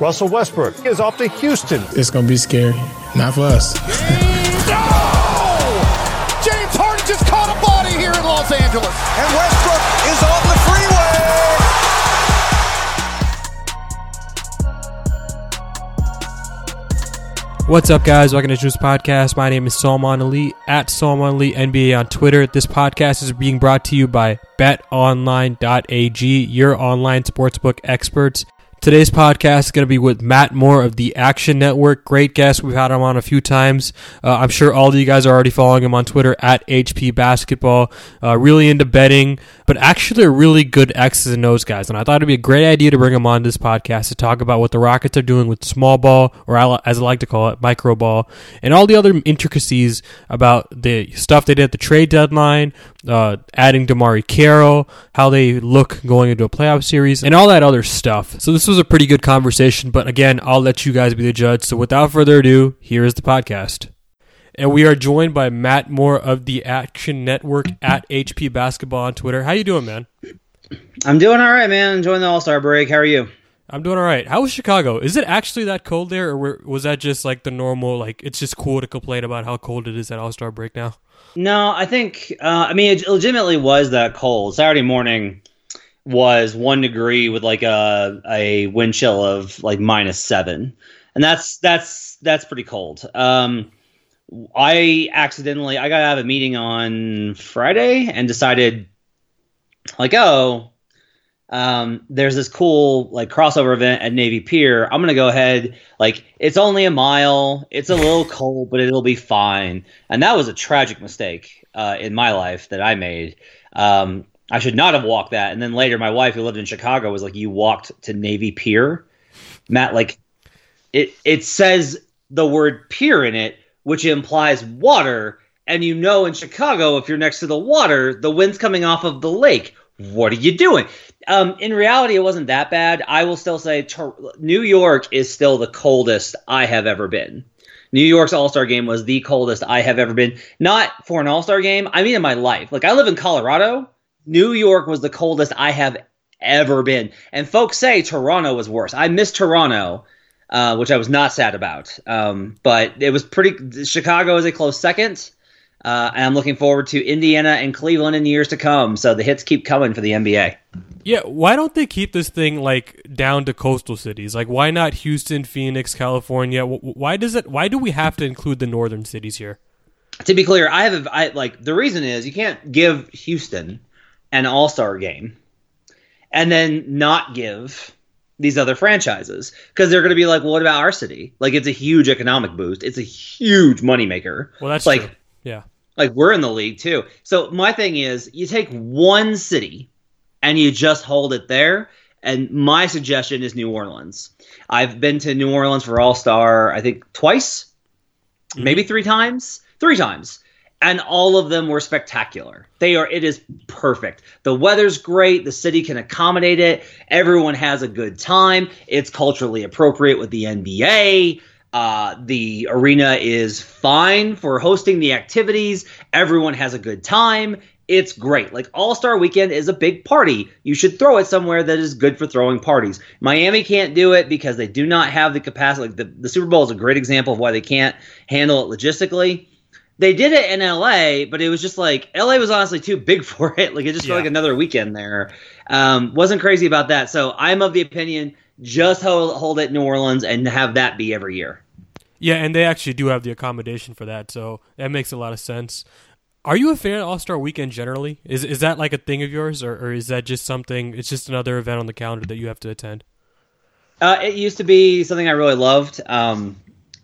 Russell Westbrook is off to Houston. It's going to be scary. Not for us. No! James Harden just caught a body here in Los Angeles. And Westbrook is on the freeway. What's up, guys? Welcome to Drew's Podcast. My name is Solmon Elite, at Solmon Elite NBA on Twitter. This podcast is being brought to you by betonline.ag, your online sportsbook experts. Today's podcast is going to be with Matt Moore of the Action Network. Great guest. We've had him on a few times. I'm sure all of you guys are already following him on Twitter at HPBasketball. Really into betting, but actually a really good X's and O's guys. And I thought it'd be a great idea to bring him on this podcast to talk about what the Rockets are doing with small ball, or as I like to call it, micro ball, and all the other intricacies about the stuff they did at the trade deadline, adding DeMarre Carroll, how they look going into a playoff series, and all that other stuff. So this was a pretty good conversation, but again, I'll let you guys be the judge. So without further ado, here is the podcast. And we are joined by Matt Moore of the Action Network at HP Basketball on Twitter. How you doing, man? I'm doing all right, man. Enjoying the All-Star break. How are you? I'm doing all right. How was Chicago? Is it actually that cold there, or was that just like the normal, like it's just cool to complain about how cold it is at All-Star break now? No, I think, it legitimately was that cold. Saturday morning was 1 degree with like a wind chill of like -7. And that's pretty cold. I got out of a meeting on Friday and decided like, there's this cool like crossover event at Navy Pier. I'm going to go ahead. Like, it's only a mile. It's a little cold, but it'll be fine. And that was a tragic mistake in my life that I made. I should not have walked that. And then later, my wife, who lived in Chicago, was like, "You walked to Navy Pier?" Matt, like, it says the word pier in it, which implies water. And you know in Chicago, if you're next to the water, the wind's coming off of the lake. What are you doing? In reality, it wasn't that bad. I will still say New York is still the coldest I have ever been. New York's All-Star game was the coldest I have ever been. Not for an All-Star game. I mean in my life. Like, I live in Colorado. New York was the coldest I have ever been. And folks say Toronto was worse. I miss Toronto, which I was not sad about. But it was pretty – Chicago is a close second. And I'm looking forward to Indiana and Cleveland in years to come. So the hits keep coming for the NBA. Yeah, why don't they keep this thing like down to coastal cities? Like, why not Houston, Phoenix, California? Why do we have to include the northern cities here? To be clear, the reason is you can't give Houston – an All-Star game, and then not give these other franchises, because they're going to be like, well, what about our city? Like, it's a huge economic boost. It's a huge moneymaker. Well, that's like, true. Yeah. Like, we're in the league, too. So my thing is, you take one city, and you just hold it there, and my suggestion is New Orleans. I've been to New Orleans for All-Star, I think, twice, maybe three times. And all of them were spectacular. It is perfect. The weather's great. The city can accommodate it. Everyone has a good time. It's culturally appropriate with the NBA. The arena is fine for hosting the activities. Everyone has a good time. It's great. Like, All-Star Weekend is a big party. You should throw it somewhere that is good for throwing parties. Miami can't do it because they do not have the capacity. Like, the Super Bowl is a great example of why they can't handle it logistically. They did it in LA, but it was just like LA was honestly too big for it. Like, it just felt like another weekend there. Wasn't crazy about that. So I'm of the opinion, just hold it in New Orleans and have that be every year. Yeah, and they actually do have the accommodation for that, so that makes a lot of sense. Are you a fan of All-Star Weekend generally? Is that like a thing of yours, or is that just something? It's just another event on the calendar that you have to attend. It used to be something I really loved.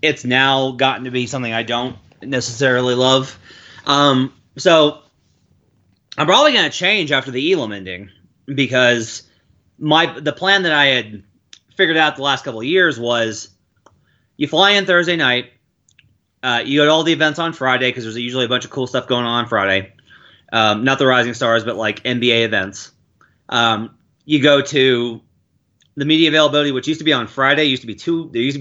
It's now gotten to be something I don't necessarily love. So I'm probably going to change after the Elam ending, because the plan that I had figured out the last couple of years was you fly in Thursday night, you had all the events on Friday because there's usually a bunch of cool stuff going on Friday. Not the Rising Stars, but like NBA events. You go to the media availability, which used to be on Friday. There used to be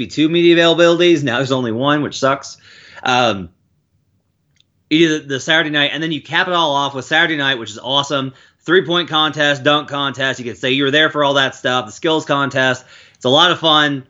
two media availabilities. Now there's only one, which sucks. You do the Saturday night, and then you cap it all off with Saturday night, which is awesome. Three-point contest, dunk contest. You could say you were there for all that stuff. The skills contest. It's a lot of fun.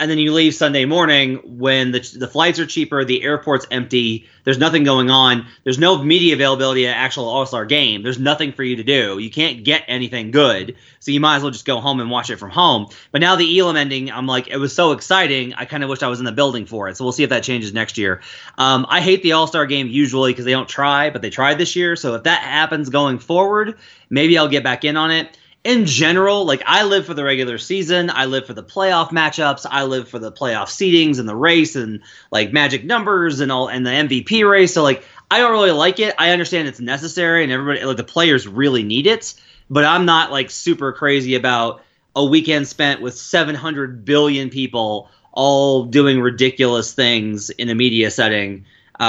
And then you leave Sunday morning when the flights are cheaper, the airport's empty, there's nothing going on, there's no media availability at actual All-Star game, there's nothing for you to do, you can't get anything good, so you might as well just go home and watch it from home. But now the Elam ending, I'm like, it was so exciting, I kind of wished I was in the building for it, so we'll see if that changes next year. I hate the All-Star game usually because they don't try, but they tried this year, so if that happens going forward, maybe I'll get back in on it. In general, like, I live for the regular season, I live for the playoff matchups, I live for the playoff seedings and the race and, like, magic numbers and all, and the MVP race, so, like, I don't really like it. I understand it's necessary and everybody, like, the players really need it, but I'm not, like, super crazy about a weekend spent with 700 billion people all doing ridiculous things in a media setting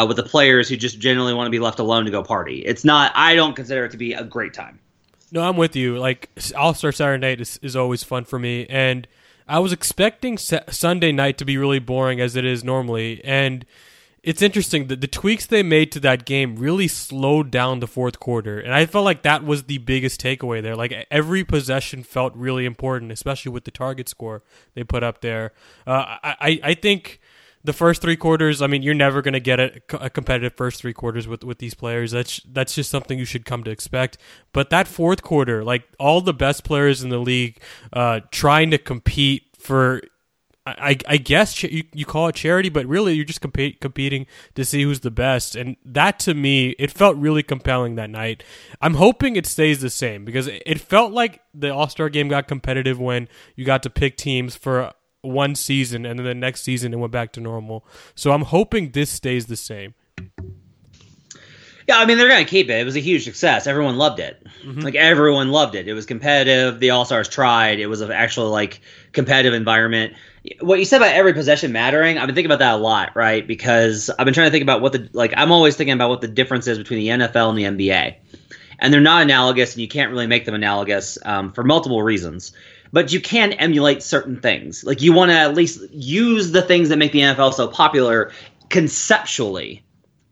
with the players who just generally want to be left alone to go party. It's not, I don't consider it to be a great time. No, I'm with you. Like, All-Star Saturday night is always fun for me, and I was expecting Sunday night to be really boring as it is normally, and it's interesting that the tweaks they made to that game really slowed down the fourth quarter, and I felt like that was the biggest takeaway there. Like, every possession felt really important, especially with the target score they put up there. I think the first three quarters, I mean, you're never going to get a competitive first three quarters with these players. That's just something you should come to expect. But that fourth quarter, like, all the best players in the league trying to compete for, I guess you call it charity, but really you're just competing to see who's the best. And that, to me, it felt really compelling that night. I'm hoping it stays the same because it felt like the All-Star game got competitive when you got to pick teams for one season, and then the next season it went back to normal. So I'm hoping this stays the same. Yeah, I mean, they're going to keep it. It was a huge success. Everyone loved it. Mm-hmm. Like, everyone loved it. It was competitive. The All-Stars tried. It was an actual, like, competitive environment. What you said about every possession mattering, I've been thinking about that a lot, right? Because I've been trying to think about what the, like, I'm always thinking about what the difference is between the NFL and the NBA. And they're not analogous, and you can't really make them analogous for multiple reasons. But you can emulate certain things. Like, you want to at least use the things that make the NFL so popular conceptually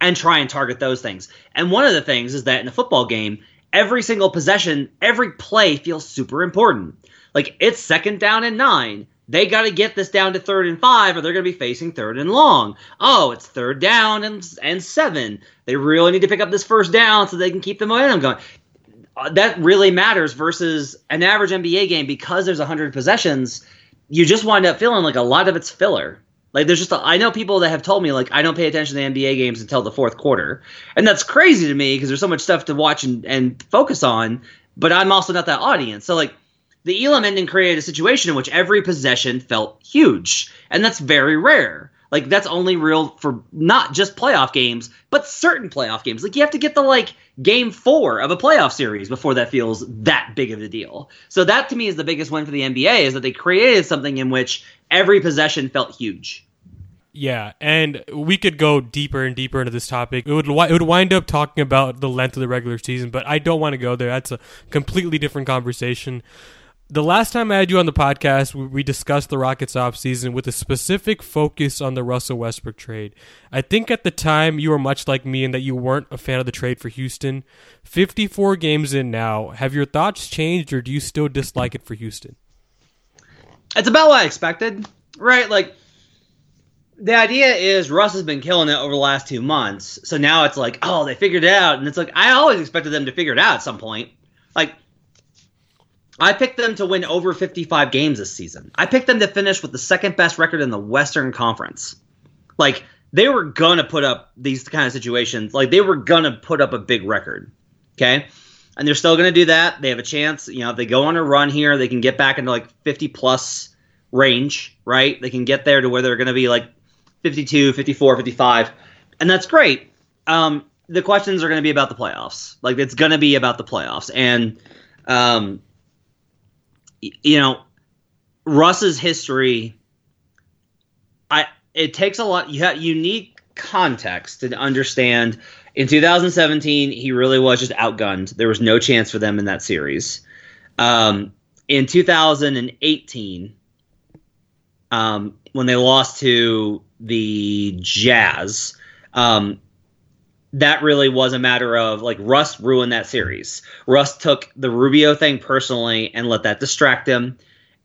and try and target those things. And one of the things is that in a football game, every single possession, every play feels super important. Like, it's 2nd down and 9. They got to get this down to 3rd and 5 or they're going to be facing 3rd and long. Oh, it's 3rd down and 7. They really need to pick up this 1st down so they can keep the momentum going. That really matters versus an average NBA game because there's 100 possessions. You just wind up feeling like a lot of it's filler. Like, there's just I know people that have told me, like, I don't pay attention to NBA games until the fourth quarter. And that's crazy to me because there's so much stuff to watch and focus on, but I'm also not that audience. So, like, the Elam ending created a situation in which every possession felt huge, and that's very rare. Like, that's only real for not just playoff games, but certain playoff games. Like, you have to get the, like, game 4 of a playoff series before that feels that big of a deal. So that, to me, is the biggest win for the NBA, is that they created something in which every possession felt huge. Yeah, and we could go deeper and deeper into this topic. It would wind up talking about the length of the regular season, but I don't want to go there. That's a completely different conversation. The last time I had you on the podcast, we discussed the Rockets offseason with a specific focus on the Russell Westbrook trade. I think at the time you were much like me in that you weren't a fan of the trade for Houston. 54 games in now. Have your thoughts changed, or do you still dislike it for Houston? It's about what I expected, right? Like, the idea is Russ has been killing it over the last 2 months, so now it's like, oh, they figured it out. And it's like, I always expected them to figure it out at some point. Like, I picked them to win over 55 games this season. I picked them to finish with the 2nd best record in the Western Conference. Like, they were going to put up these kind of situations. Like, they were going to put up a big record, okay? And they're still going to do that. They have a chance. You know, if they go on a run here, they can get back into, like, 50-plus range, right? They can get there to where they're going to be, like, 52, 54, 55. And that's great. The questions are going to be about the playoffs. Like, it's going to be about the playoffs. And you know, Russ's history, it takes a lot. You need context to understand. In 2017, he really was just outgunned. There was no chance for them in that series. In 2018, when they lost to the Jazz, that really was a matter of, like, Russ ruined that series. Russ took the Rubio thing personally and let that distract him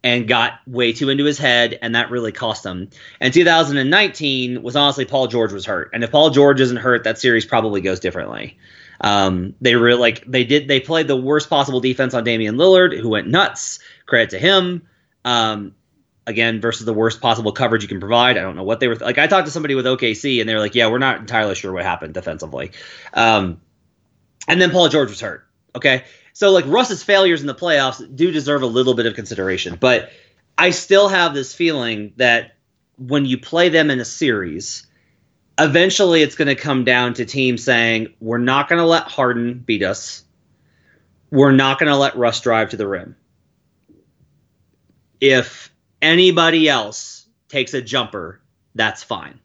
and got way too into his head, and that really cost him. And 2019 was honestly Paul George was hurt. And if Paul George isn't hurt, that series probably goes differently. They played the worst possible defense on Damian Lillard, who went nuts. Credit to him. Again, versus the worst possible coverage you can provide. I don't know what they were like. I talked to somebody with OKC, and they were like, yeah, we're not entirely sure what happened defensively. And then Paul George was hurt. Okay. So, like, Russ's failures in the playoffs do deserve a little bit of consideration. But I still have this feeling that when you play them in a series, eventually it's going to come down to teams saying, we're not going to let Harden beat us. We're not going to let Russ drive to the rim. If anybody else takes a jumper, that's fine.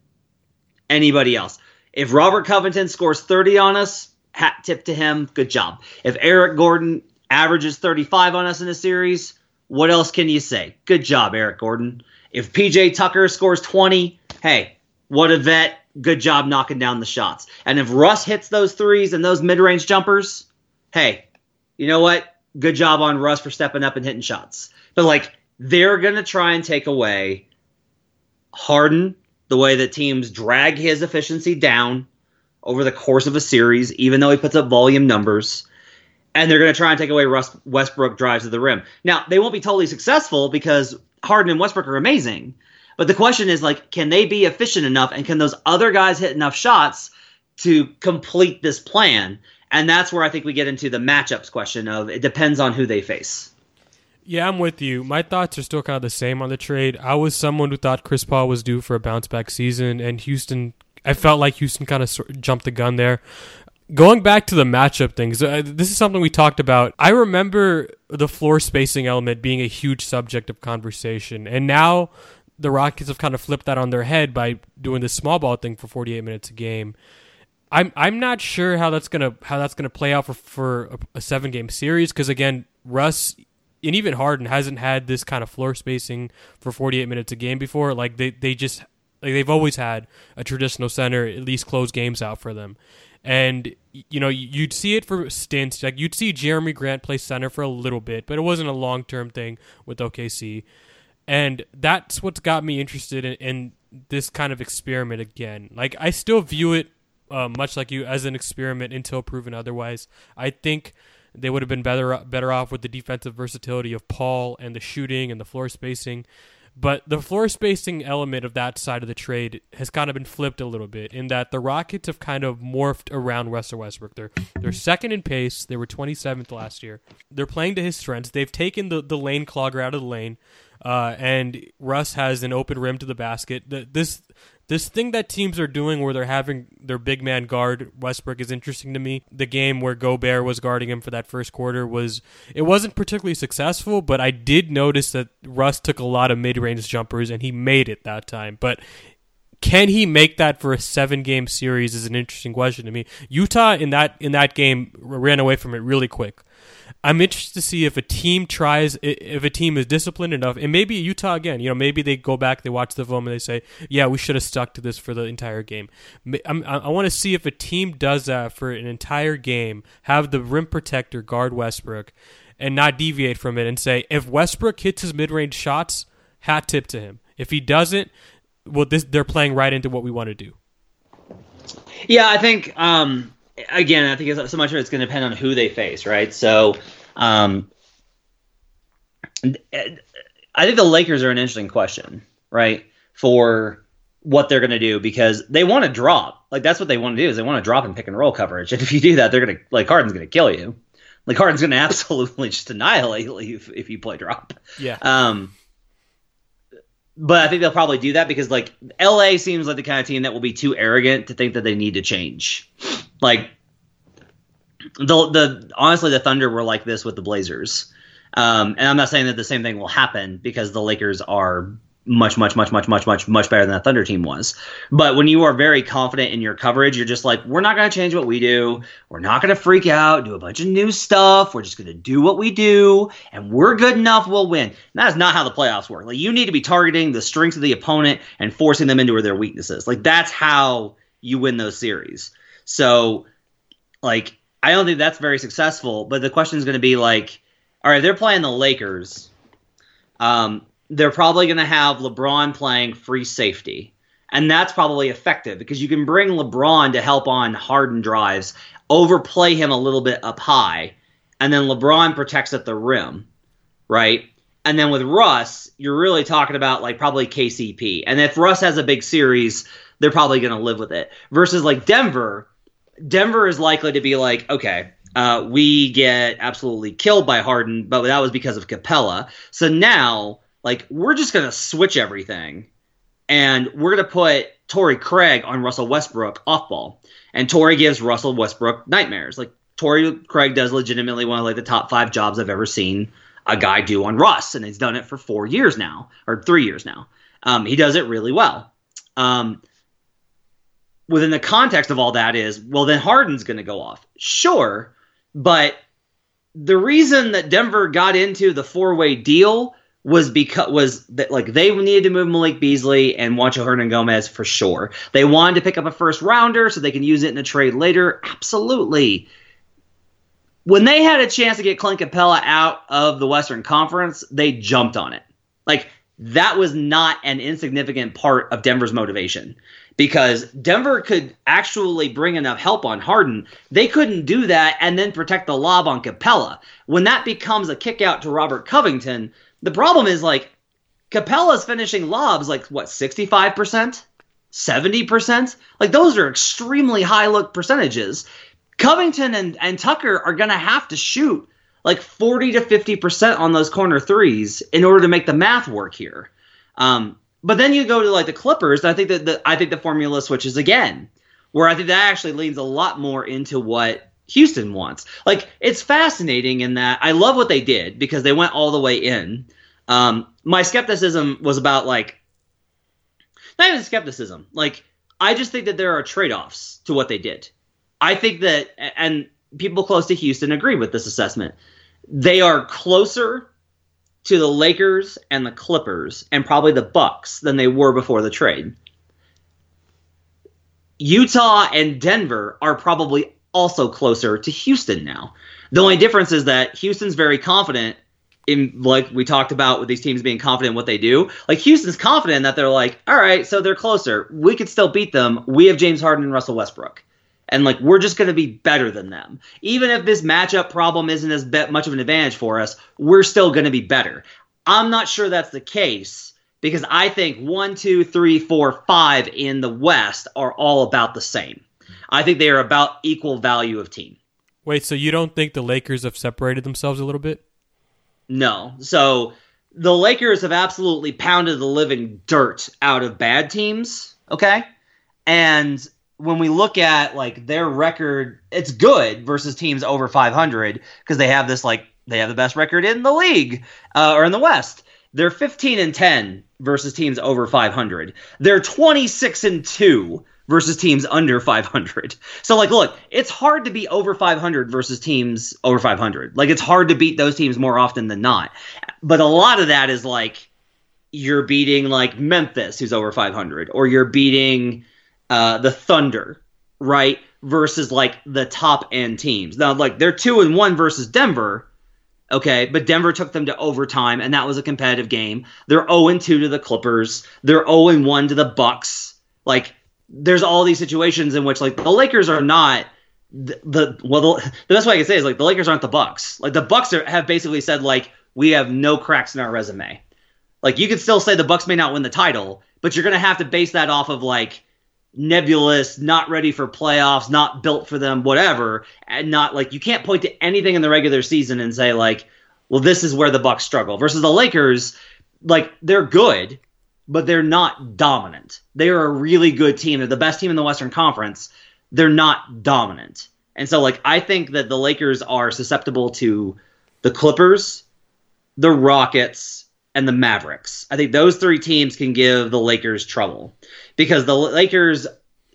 Anybody else. If Robert Covington scores 30 on us, hat tip to him. Good job. If Eric Gordon averages 35 on us in a series, what else can you say? Good job, Eric Gordon. If PJ Tucker scores 20, hey, what a vet. Good job knocking down the shots. And if Russ hits those threes and those mid-range jumpers, hey, you know what? Good job on Russ for stepping up and hitting shots. But, like, they're going to try and take away Harden, the way that teams drag his efficiency down over the course of a series, even though he puts up volume numbers. And they're going to try and take away Russ Westbrook drives to the rim. Now, they won't be totally successful because Harden and Westbrook are amazing. But the question is, like, can they be efficient enough, and can those other guys hit enough shots to complete this plan? And that's where I think we get into the matchups question of it depends on who they face. Yeah, I'm with you. My thoughts are still kind of the same on the trade. I was someone who thought Chris Paul was due for a bounce-back season, and I felt like Houston kind of jumped the gun there. Going back to the matchup things, this is something we talked about. I remember the floor spacing element being a huge subject of conversation. And now the Rockets have kind of flipped that on their head by doing this small ball thing for 48 minutes a game. I'm not sure how that's gonna play out for a 7-game series, because, again, Russ and even Harden hasn't had this kind of floor spacing for 48 minutes a game before. Like, they just... Like, they've always had a traditional center at least close games out for them. And, you know, you'd see it for stints. Like, you'd see Jeremy Grant play center for a little bit, but it wasn't a long-term thing with OKC. And that's what's got me interested in this kind of experiment again. Like, I still view it, much like you, as an experiment until proven otherwise. I think they would have been better off with the defensive versatility of Paul and the shooting and the floor spacing. But the floor spacing element of that side of the trade has kind of been flipped a little bit, in that the Rockets have kind of morphed around Russell Westbrook. They're second in pace. They were 27th last year. They're playing to his strengths. They've taken the lane clogger out of the lane, and Russ has an open rim to the basket. This thing that teams are doing where they're having their big man guard Westbrook is interesting to me. The game where Gobert was guarding him for that first quarter wasn't particularly successful, but I did notice that Russ took a lot of mid-range jumpers, and he made it that time. But can he make that for a 7-game series is an interesting question to me. Utah in that game ran away from it really quick. I'm interested to see if a team is disciplined enough, and maybe Utah again, you know, maybe they go back, they watch the film, and they say, yeah, we should have stuck to this for the entire game. I want to see if a team does that for an entire game, have the rim protector guard Westbrook, and not deviate from it, and say, if Westbrook hits his mid-range shots, hat tip to him. If he doesn't, they're playing right into what we want to do. Yeah, I think... Again, I think so much of it's going to depend on who they face, right? So I think the Lakers are an interesting question, right, for what they're going to do, because they want to drop. Like, that's what they want to do, is they want to drop and pick and roll coverage. And if you do that, they're going to – like, Harden's going to kill you. Like, Harden's going to absolutely just annihilate you if you play drop. Yeah. But I think they'll probably do that because, like, L.A. seems like the kind of team that will be too arrogant to think that they need to change. Like, honestly, the Thunder were like this with the Blazers. And I'm not saying that the same thing will happen because the Lakers are much better than that Thunder team was. But when you are very confident in your coverage, you're just like, we're not going to change what we do. We're not going to freak out, do a bunch of new stuff. We're just going to do what we do, and we're good enough, we'll win. And that is not how the playoffs work. Like, you need to be targeting the strengths of the opponent and forcing them into their weaknesses. Like, that's how you win those series. So, like, I don't think that's very successful, but the question is going to be like, all right, they're playing the Lakers. They're probably going to have LeBron playing free safety. And that's probably effective because you can bring LeBron to help on Harden drives, overplay him a little bit up high, and then LeBron protects at the rim, right? And then with Russ, you're really talking about like probably KCP. And if Russ has a big series, they're probably going to live with it. Versus like Denver, Denver is likely to be like, okay, we get absolutely killed by Harden, but that was because of Capella. So now, like, we're just going to switch everything, and we're going to put Torrey Craig on Russell Westbrook off ball. And Torrey gives Russell Westbrook nightmares. Like, Torrey Craig does legitimately one of like the top five jobs I've ever seen a guy do on Russ, and he's done it for 4 years now, or 3 years now. He does it really well. Within the context of all that is, well, then Harden's going to go off. Sure, but the reason that Denver got into the four-way deal was that like they needed to move Malik Beasley and Juancho Hernan-Gomez for sure. They wanted to pick up a first rounder so they can use it in a trade later. Absolutely. When they had a chance to get Clint Capella out of the Western Conference, they jumped on it. Like, that was not an insignificant part of Denver's motivation because Denver could actually bring enough help on Harden. They couldn't do that and then protect the lob on Capella. When that becomes a kick out to Robert Covington, the problem is, like, Capella's finishing lobs, like, what, 65%? 70%? Like, those are extremely high-look percentages. Covington and Tucker are going to have to shoot, like, 40 to 50% on those corner threes in order to make the math work here. But then you go to, like, the Clippers, and I think that I think the formula switches again, where I think that actually leans a lot more into what Houston wants. Like, it's fascinating in that I love what they did because they went all the way in. My skepticism was about, like, not even skepticism. Like, I just think that there are trade-offs to what they did. I think that, and people close to Houston agree with this assessment, they are closer to the Lakers and the Clippers and probably the Bucks than they were before the trade. Utah and Denver are probably also closer to Houston now. The only difference is that Houston's very confident in, like we talked about with these teams being confident in what they do. Like, Houston's confident that they're like, all right, so they're closer. We could still beat them. We have James Harden and Russell Westbrook. And, like, we're just going to be better than them. Even if this matchup problem isn't as much of an advantage for us, we're still going to be better. I'm not sure that's the case because I think 1, 2, 3, 4, 5 in the West are all about the same. I think they are about equal value of team. Wait, so you don't think the Lakers have separated themselves a little bit? No. So the Lakers have absolutely pounded the living dirt out of bad teams, okay? And when we look at, like, their record, it's good versus teams over 500 because they have this, like, they have the best record in the league or in the West. They're 15-10 versus teams over 500. They're 26-2 versus teams under 500. So, like, look, it's hard to be over 500 versus teams over 500. Like, it's hard to beat those teams more often than not. But a lot of that is, like, you're beating, like, Memphis, who's over 500, or you're beating the Thunder, right, versus, like, the top-end teams. Now, like, they're 2-1 versus Denver, okay, but Denver took them to overtime, and that was a competitive game. They're 0-2 to the Clippers. They're 0-1 to the Bucks. Like, there's all these situations in which, like, the Lakers are not the best way I can say is, like, the Lakers aren't the Bucks. Like, the Bucks have basically said, like, we have no cracks in our resume. Like, you could still say the Bucks may not win the title, but you're going to have to base that off of, like, nebulous, not ready for playoffs, not built for them, whatever, and not, like, you can't point to anything in the regular season and say, like, well, this is where the Bucks struggle. Versus the Lakers, like, they're good, but they're not dominant. They are a really good team. They're the best team in the Western Conference. They're not dominant. And so, like, I think that the Lakers are susceptible to the Clippers the Rockets, and the Mavericks. I think those three teams can give the Lakers trouble, because the Lakers,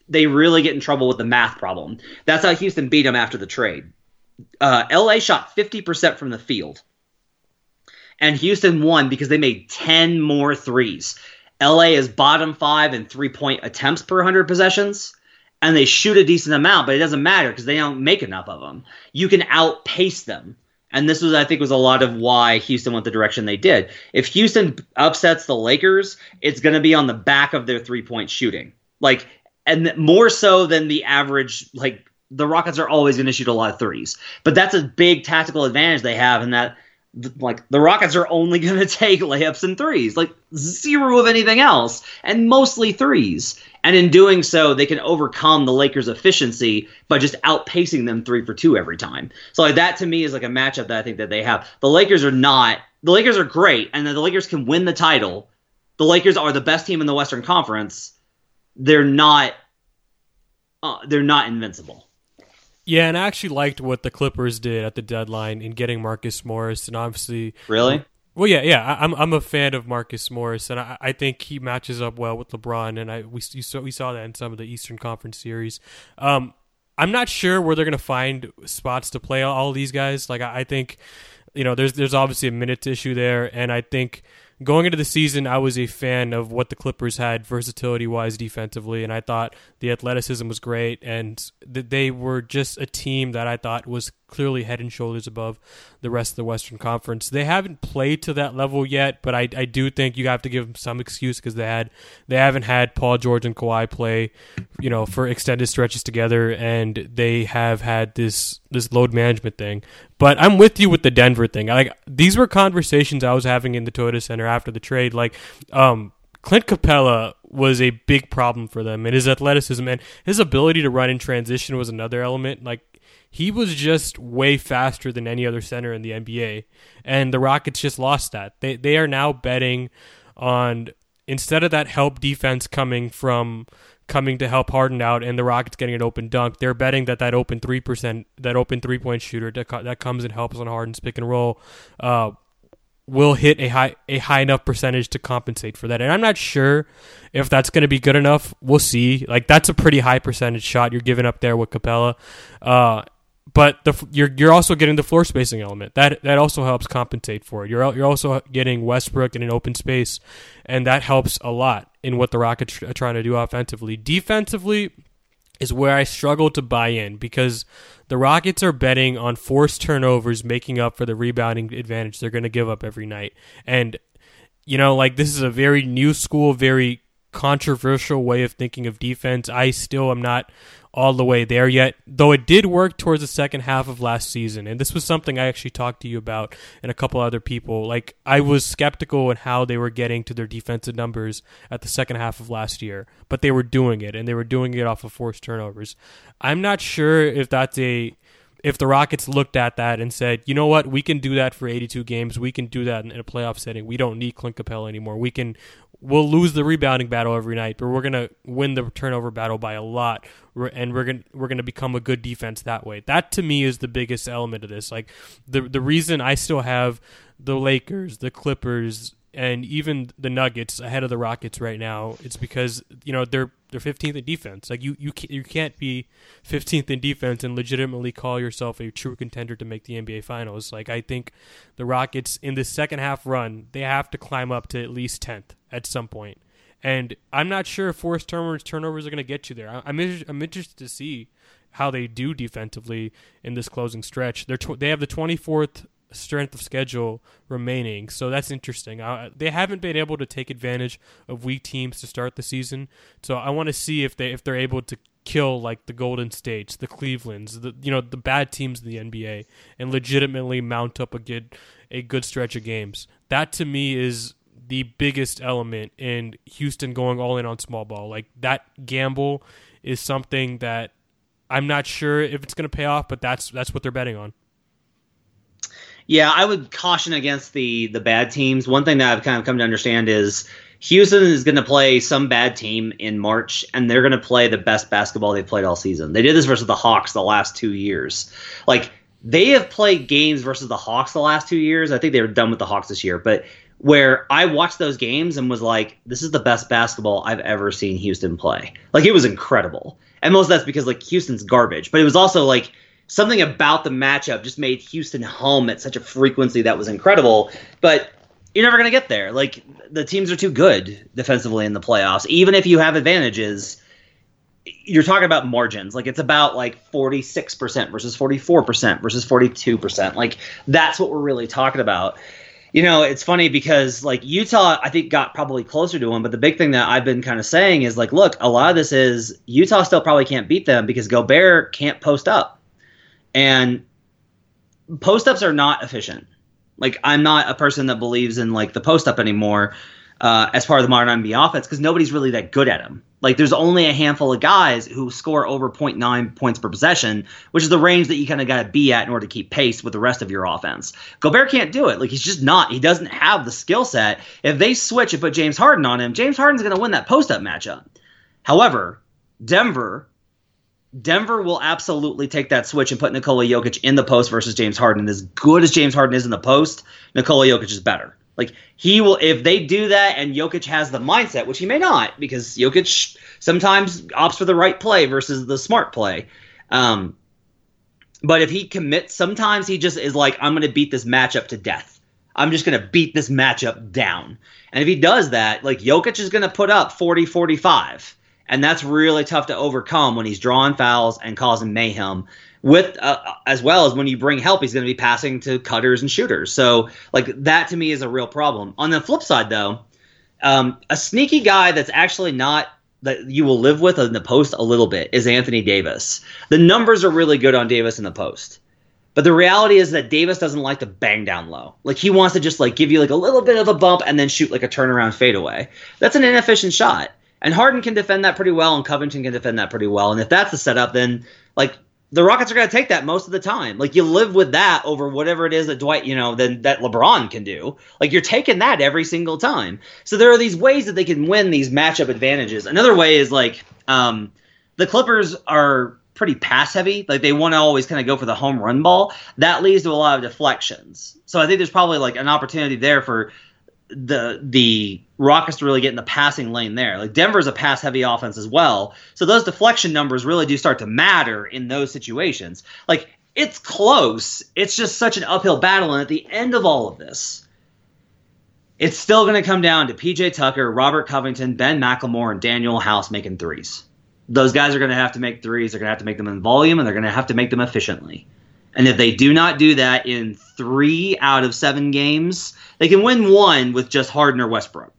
they really get in trouble with the math problem. That's how Houston beat them after the trade. LA shot 50% from the field, and Houston won because they made 10 more threes. LA is bottom 5 in 3-point attempts per 100 possessions, and they shoot a decent amount, but it doesn't matter because they don't make enough of them. You can outpace them. And this was, I think, was a lot of why Houston went the direction they did. If Houston upsets the Lakers, it's going to be on the back of their 3-point shooting. Like, and more so than the average, like, the Rockets are always going to shoot a lot of threes. But that's a big tactical advantage they have in that, like, the Rockets are only going to take layups and threes, like zero of anything else, and mostly threes. And in doing so, they can overcome the Lakers' efficiency by just outpacing them 3-for-2 every time. So like that to me is like a matchup that I think that they have. The Lakers are great, and the Lakers can win the title. The Lakers are the best team in the Western Conference. They're not invincible. Yeah, and I actually liked what the Clippers did at the deadline in getting Marcus Morris, and obviously, really, well, yeah, I'm a fan of Marcus Morris, and I think he matches up well with LeBron, and we saw that in some of the Eastern Conference series. I'm not sure where they're gonna find spots to play all these guys. Like I think, you know, there's obviously a minutes issue there, and I think going into the season, I was a fan of what the Clippers had versatility-wise defensively, and I thought the athleticism was great, and they were just a team that I thought was clearly head and shoulders above the rest of the Western Conference. They haven't played to that level yet, but I do think you have to give them some excuse because they haven't had Paul George and Kawhi play, you know, for extended stretches together, and they have had this load management thing. But I'm with you with the Denver thing. Like, these were conversations I was having in the Toyota Center after the trade. Like, Clint Capella was a big problem for them, and his athleticism and his ability to run in transition was another element. Like, he was just way faster than any other center in the NBA, and the Rockets just lost that. They are now betting on, instead of that help defense coming to help Harden out and the Rockets getting an open dunk, they're betting that open 3-point shooter that comes and helps on Harden's pick and roll will hit a high enough percentage to compensate for that. And I'm not sure if that's going to be good enough. We'll see. Like, that's a pretty high percentage shot you're giving up there with Capella. But you're also getting the floor spacing element. That also helps compensate for it. You're also getting Westbrook in an open space, and that helps a lot in what the Rockets are trying to do offensively. Defensively is where I struggle to buy in, because the Rockets are betting on forced turnovers making up for the rebounding advantage they're going to give up every night. And, you know, like, this is a very new school, very controversial way of thinking of defense. I still am not all the way there yet, though it did work towards the second half of last season. And this was something I actually talked to you about and a couple other people. Like, I was skeptical in how they were getting to their defensive numbers at the second half of last year, but they were doing it, and they were doing it off of forced turnovers. I'm not sure if if the Rockets looked at that and said, you know what, we can do that for 82 games. We can do that in a playoff setting. We don't need Clint Capella anymore. We'll lose the rebounding battle every night, but we're going to win the turnover battle by a lot, and we're going to become a good defense that way. That, to me, is the biggest element of this. Like, the reason I still have the Lakers, the Clippers, and even the Nuggets ahead of the Rockets right now, it's because, you know, they're 15th in defense. Like, you can't be 15th in defense and legitimately call yourself a true contender to make the NBA Finals. Like, I think the Rockets in the second half run, they have to climb up to at least 10th at some point. And I'm not sure if forced turnovers are going to get you there. I'm interested to see how they do defensively in this closing stretch. They have the 24th strength of schedule remaining, so that's interesting. They haven't been able to take advantage of weak teams to start the season, so I want to see if they're able to kill, like, the Golden States, the Clevelands, the bad teams in the NBA, and legitimately mount up a good stretch of games. That, to me, is the biggest element in Houston going all in on small ball. Like, that gamble is something that I'm not sure if it's going to pay off, but that's what they're betting on. Yeah, I would caution against the bad teams. One thing that I've kind of come to understand is Houston is going to play some bad team in March, and they're going to play the best basketball they've played all season. They did this versus the Hawks the last 2 years. Like, They have played games versus the Hawks the last 2 years. I think they were done with the Hawks this year. But where I watched those games and was like, this is the best basketball I've ever seen Houston play. Like, it was incredible. And most of that's because, like, Houston's garbage. But it was also, like, something about the matchup just made Houston hum at such a frequency that was incredible. But you're never going to get there. Like, the teams are too good defensively in the playoffs. Even if you have advantages, you're talking about margins. Like, it's about, like, 46% versus 44% versus 42%. Like, that's what we're really talking about. You know, it's funny because, like, Utah, I think, got probably closer to them. But the big thing that I've been kind of saying is, like, look, a lot of this is Utah still probably can't beat them because Gobert can't post up. And post-ups are not efficient. Like, I'm not a person that believes in, like, the post-up anymore as part of the modern NBA offense because nobody's really that good at them. Like, there's only a handful of guys who score over 0.9 points per possession, which is the range that you kind of got to be at in order to keep pace with the rest of your offense. Gobert can't do it. Like, he's just not. He doesn't have the skill set. If they switch and put James Harden on him, James Harden's going to win that post-up matchup. However, Denver will absolutely take that switch and put Nikola Jokic in the post versus James Harden. As good as James Harden is in the post, Nikola Jokic is better. Like, he will, if they do that and Jokic has the mindset, which he may not, because Jokic sometimes opts for the right play versus the smart play. But if he commits, sometimes he just is like, I'm going to beat this matchup to death. I'm just going to beat this matchup down. And if he does that, like, Jokic is going to put up 40-45. And that's really tough to overcome when he's drawing fouls and causing mayhem. With as well as when you bring help, he's going to be passing to cutters and shooters. So, like, that to me is a real problem. On the flip side, though, a sneaky guy that's actually not that you will live with in the post a little bit is Anthony Davis. The numbers are really good on Davis in the post. But the reality is that Davis doesn't like to bang down low. Like, he wants to just, like, give you, like, a little bit of a bump and then shoot, like, a turnaround fadeaway. That's an inefficient shot. And Harden can defend that pretty well, and Covington can defend that pretty well. And if that's the setup, then, like, the Rockets are going to take that most of the time. Like, you live with that over whatever it is that Dwight, you know, then that LeBron can do. Like, you're taking that every single time. So there are these ways that they can win these matchup advantages. Another way is, like, the Clippers are pretty pass-heavy. Like, they want to always kind of go for the home run ball. That leads to a lot of deflections. So I think there's probably, like, an opportunity there for the Rockets to really get in the passing lane there. Like, Denver's a pass-heavy offense as well, so those deflection numbers really do start to matter in those situations. Like, it's close. It's just such an uphill battle, and at the end of all of this, it's still going to come down to PJ Tucker, Robert Covington, Ben McLemore, and Daniel House making threes. Those guys are going to have to make threes. They're going to have to make them in volume, and they're going to have to make them efficiently. And if they do not do that in 3 out of 7 games, they can win one with just Harden or Westbrook.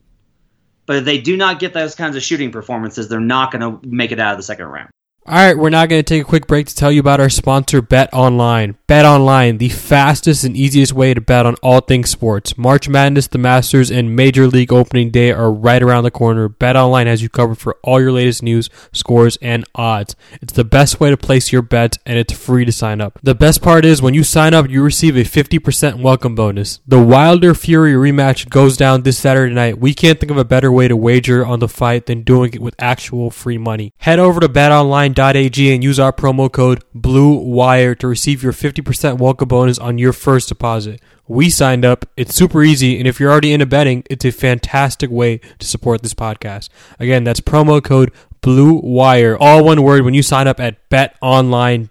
But if they do not get those kinds of shooting performances, they're not going to make it out of the second round. All right, we're now going to take a quick break to tell you about our sponsor, Bet Online. Bet Online, the fastest and easiest way to bet on all things sports. March Madness, the Masters, and Major League Opening Day are right around the corner. Bet Online has you covered for all your latest news, scores, and odds. It's the best way to place your bets, and it's free to sign up. The best part is when you sign up, you receive a 50% welcome bonus. The Wilder Fury rematch goes down this Saturday night. We can't think of a better way to wager on the fight than doing it with actual free money. Head over to betonline.ag and use our promo code BLUEWIRE to receive your 50% welcome bonus on your first deposit. We signed up. It's super easy, and if you're already into betting, it's a fantastic way to support this podcast. Again, that's promo code BLUEWIRE, all one word, when you sign up at betonline.ag.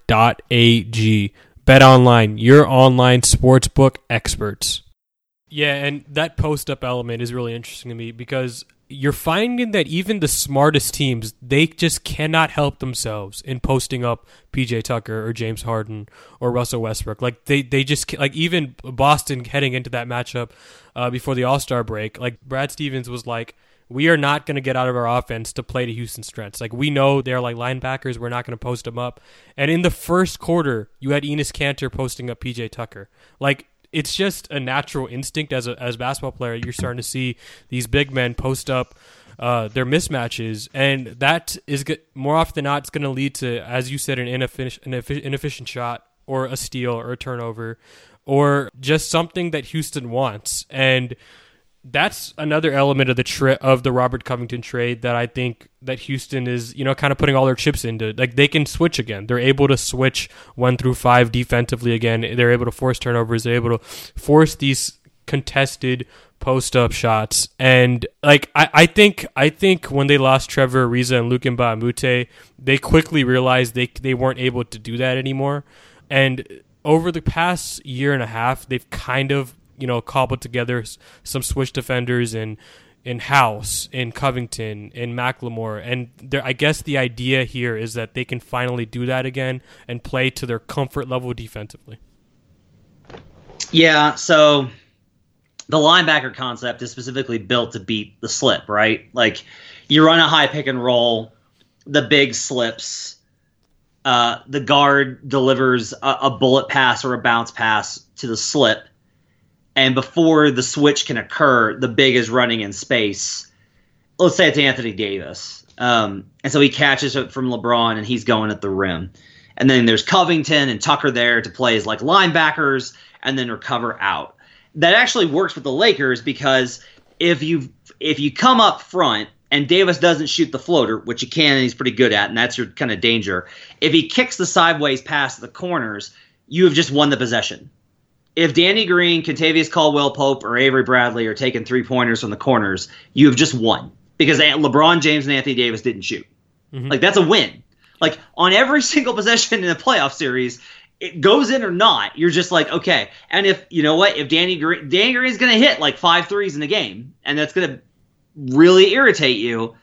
BetOnline, your online sportsbook experts. Yeah, and that post-up element is really interesting to me because you're finding that even the smartest teams, they just cannot help themselves in posting up PJ Tucker or James Harden or Russell Westbrook. Like they just like even Boston heading into that matchup before the All-Star break, like Brad Stevens was like, we are not going to get out of our offense to play to Houston's strengths. Like we know they're like linebackers. We're not going to post them up. And in the first quarter, you had Enes Kanter posting up PJ Tucker. Like, it's just a natural instinct as a basketball player. You're starting to see these big men post up their mismatches, and that is more often than not, it's going to lead to, as you said, an inefficient shot or a steal or a turnover or just something that Houston wants. And that's another element of the Robert Covington trade that I think that Houston is, you know, kind of putting all their chips into. Like, they can switch again. They're able to switch 1 through 5 defensively again. They're able to force turnovers. They're able to force these contested post-up shots. And like, I think when they lost Trevor Ariza and Luke Mbamute, they quickly realized they weren't able to do that anymore. And over the past year and a half, they've kind of, you know, cobbled together some switch defenders in House, in Covington, in McLemore. And I guess the idea here is that they can finally do that again and play to their comfort level defensively. Yeah, so the linebacker concept is specifically built to beat the slip, right? Like, you run a high pick and roll, the big slips, the guard delivers a bullet pass or a bounce pass to the slip, and before the switch can occur, the big is running in space. Let's say it's Anthony Davis. And so he catches it from LeBron, and he's going at the rim. And then there's Covington and Tucker there to play as like linebackers and then recover out. That actually works with the Lakers because if you come up front and Davis doesn't shoot the floater, which he can and he's pretty good at, and that's your kind of danger, if he kicks the sideways pass to the corners, you have just won the possession. If Danny Green, Kentavious Caldwell-Pope, or Avery Bradley are taking three-pointers from the corners, you have just won because LeBron James and Anthony Davis didn't shoot. Mm-hmm. Like, that's a win. Like, on every single possession in a playoff series, it goes in or not, you're just like, okay. And if, you know what, if Danny Green's going to hit like 5 threes in a game, and that's going to really irritate you.